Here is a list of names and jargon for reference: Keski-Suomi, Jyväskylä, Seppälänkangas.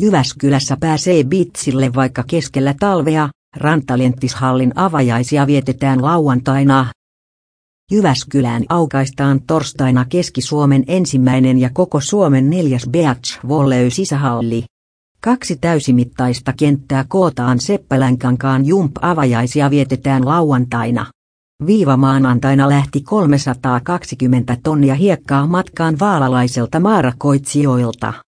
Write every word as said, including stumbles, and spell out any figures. Jyväskylässä pääsee bitsille vaikka keskellä talvea, Rantalentisallin avajaisia vietetään lauantaina. Jyväskylään aukaistaan torstaina Keski-Suomen ensimmäinen ja koko Suomen neljäs beach-volley-sisähalli. Kaksi täysimittaista kenttää kootaan Seppälänkankaan jump-avajaisia vietetään lauantaina. Viiva maanantaina lähti kolmesataakaksikymmentä tonnia hiekkaa matkaan vaalalaiselta maarakoitsijoilta.